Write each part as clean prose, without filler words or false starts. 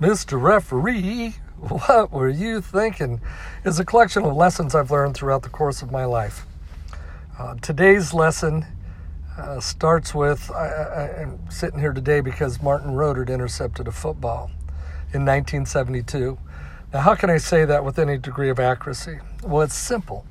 Mr. Referee, what were you thinking? Is a collection of lessons I've learned throughout the course of my life. Today's lesson starts with, I'm sitting here today because Martin Roeder intercepted a football in 1972. Now, how can I say that with any degree of accuracy? Well, it's simple.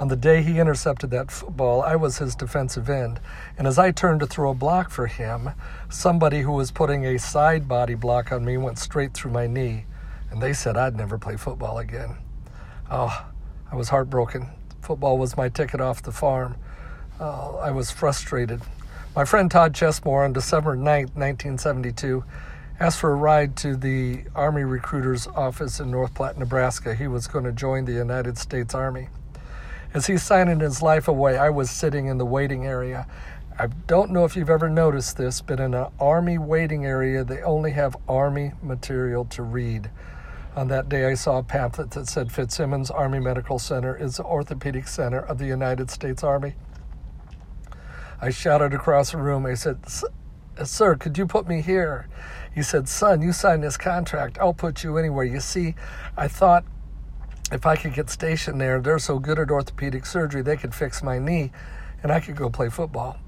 On the day he intercepted that football, I was his defensive end. And as I turned to throw a block for him, somebody who was putting a side body block on me went straight through my knee. And they said I'd never play football again. Oh, I was heartbroken. Football was my ticket off the farm. I was frustrated. My friend Todd Chessmore, on December 9th, 1972, asked for a ride to the Army recruiter's office in North Platte, Nebraska. He was going to join the United States Army. As he's signing his life away, I was sitting in the waiting area. I don't know if you've ever noticed this, but in an Army waiting area, they only have Army material to read. On that day, I saw a pamphlet that said Fitzsimmons Army Medical Center is the orthopedic center of the United States Army. I shouted across the room. I said, "Sir, could you put me here?" He said, "Son, you signed this contract. I'll put you anywhere. You see, I thought if I could get stationed there, they're so good at orthopedic surgery, they could fix my knee, and I could go play football."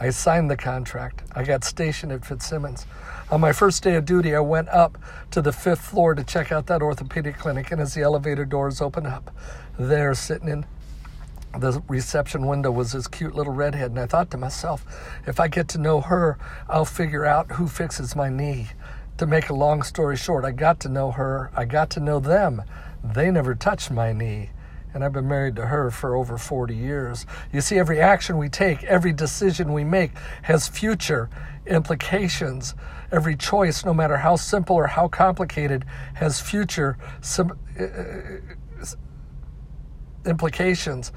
I signed the contract. I got stationed at Fitzsimmons. On my first day of duty, I went up to the 5th floor to check out that orthopedic clinic, and as the elevator doors opened up, there, sitting in the reception window, was this cute little redhead, and I thought to myself, if I get to know her, I'll figure out who fixes my knee. To make a long story short, I got to know her. I got to know them. They never touched my knee, and I've been married to her for over 40 years. You see, every action we take, every decision we make has future implications. Every choice, no matter how simple or how complicated, has future implications.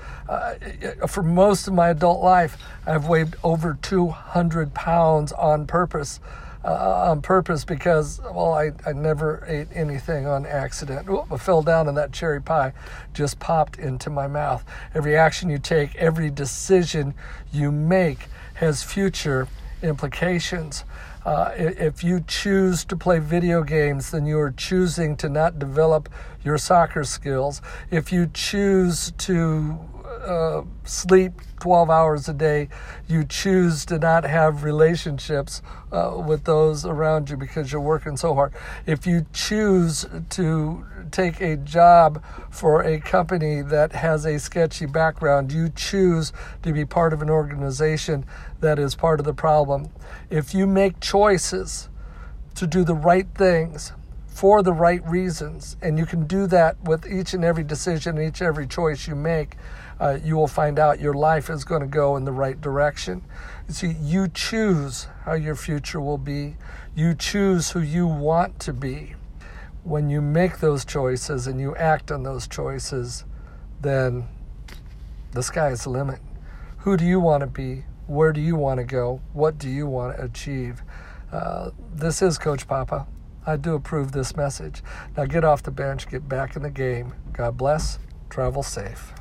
For most of my adult life, I've weighed over 200 pounds on purpose because, well, I never ate anything on accident. Ooh, I fell down and that cherry pie just popped into my mouth. Every action you take, every decision you make has future implications. If you choose to play video games, then you are choosing to not develop your soccer skills. If you choose to sleep 12 hours a day, you choose to not have relationships with those around you because you're working so hard. If you choose to take a job for a company that has a sketchy background, you choose to be part of an organization that is part of the problem. If you make choices to do the right things for the right reasons, and you can do that with each and every decision, each and every choice you make, you will find out your life is going to go in the right direction. You see, you choose how your future will be. You choose who you want to be. When you make those choices and you act on those choices, then the sky is the limit. Who do you want to be? Where do you want to go? What do you want to achieve? This is Coach Papa. I do approve this message. Now get off the bench, get back in the game. God bless. Travel safe.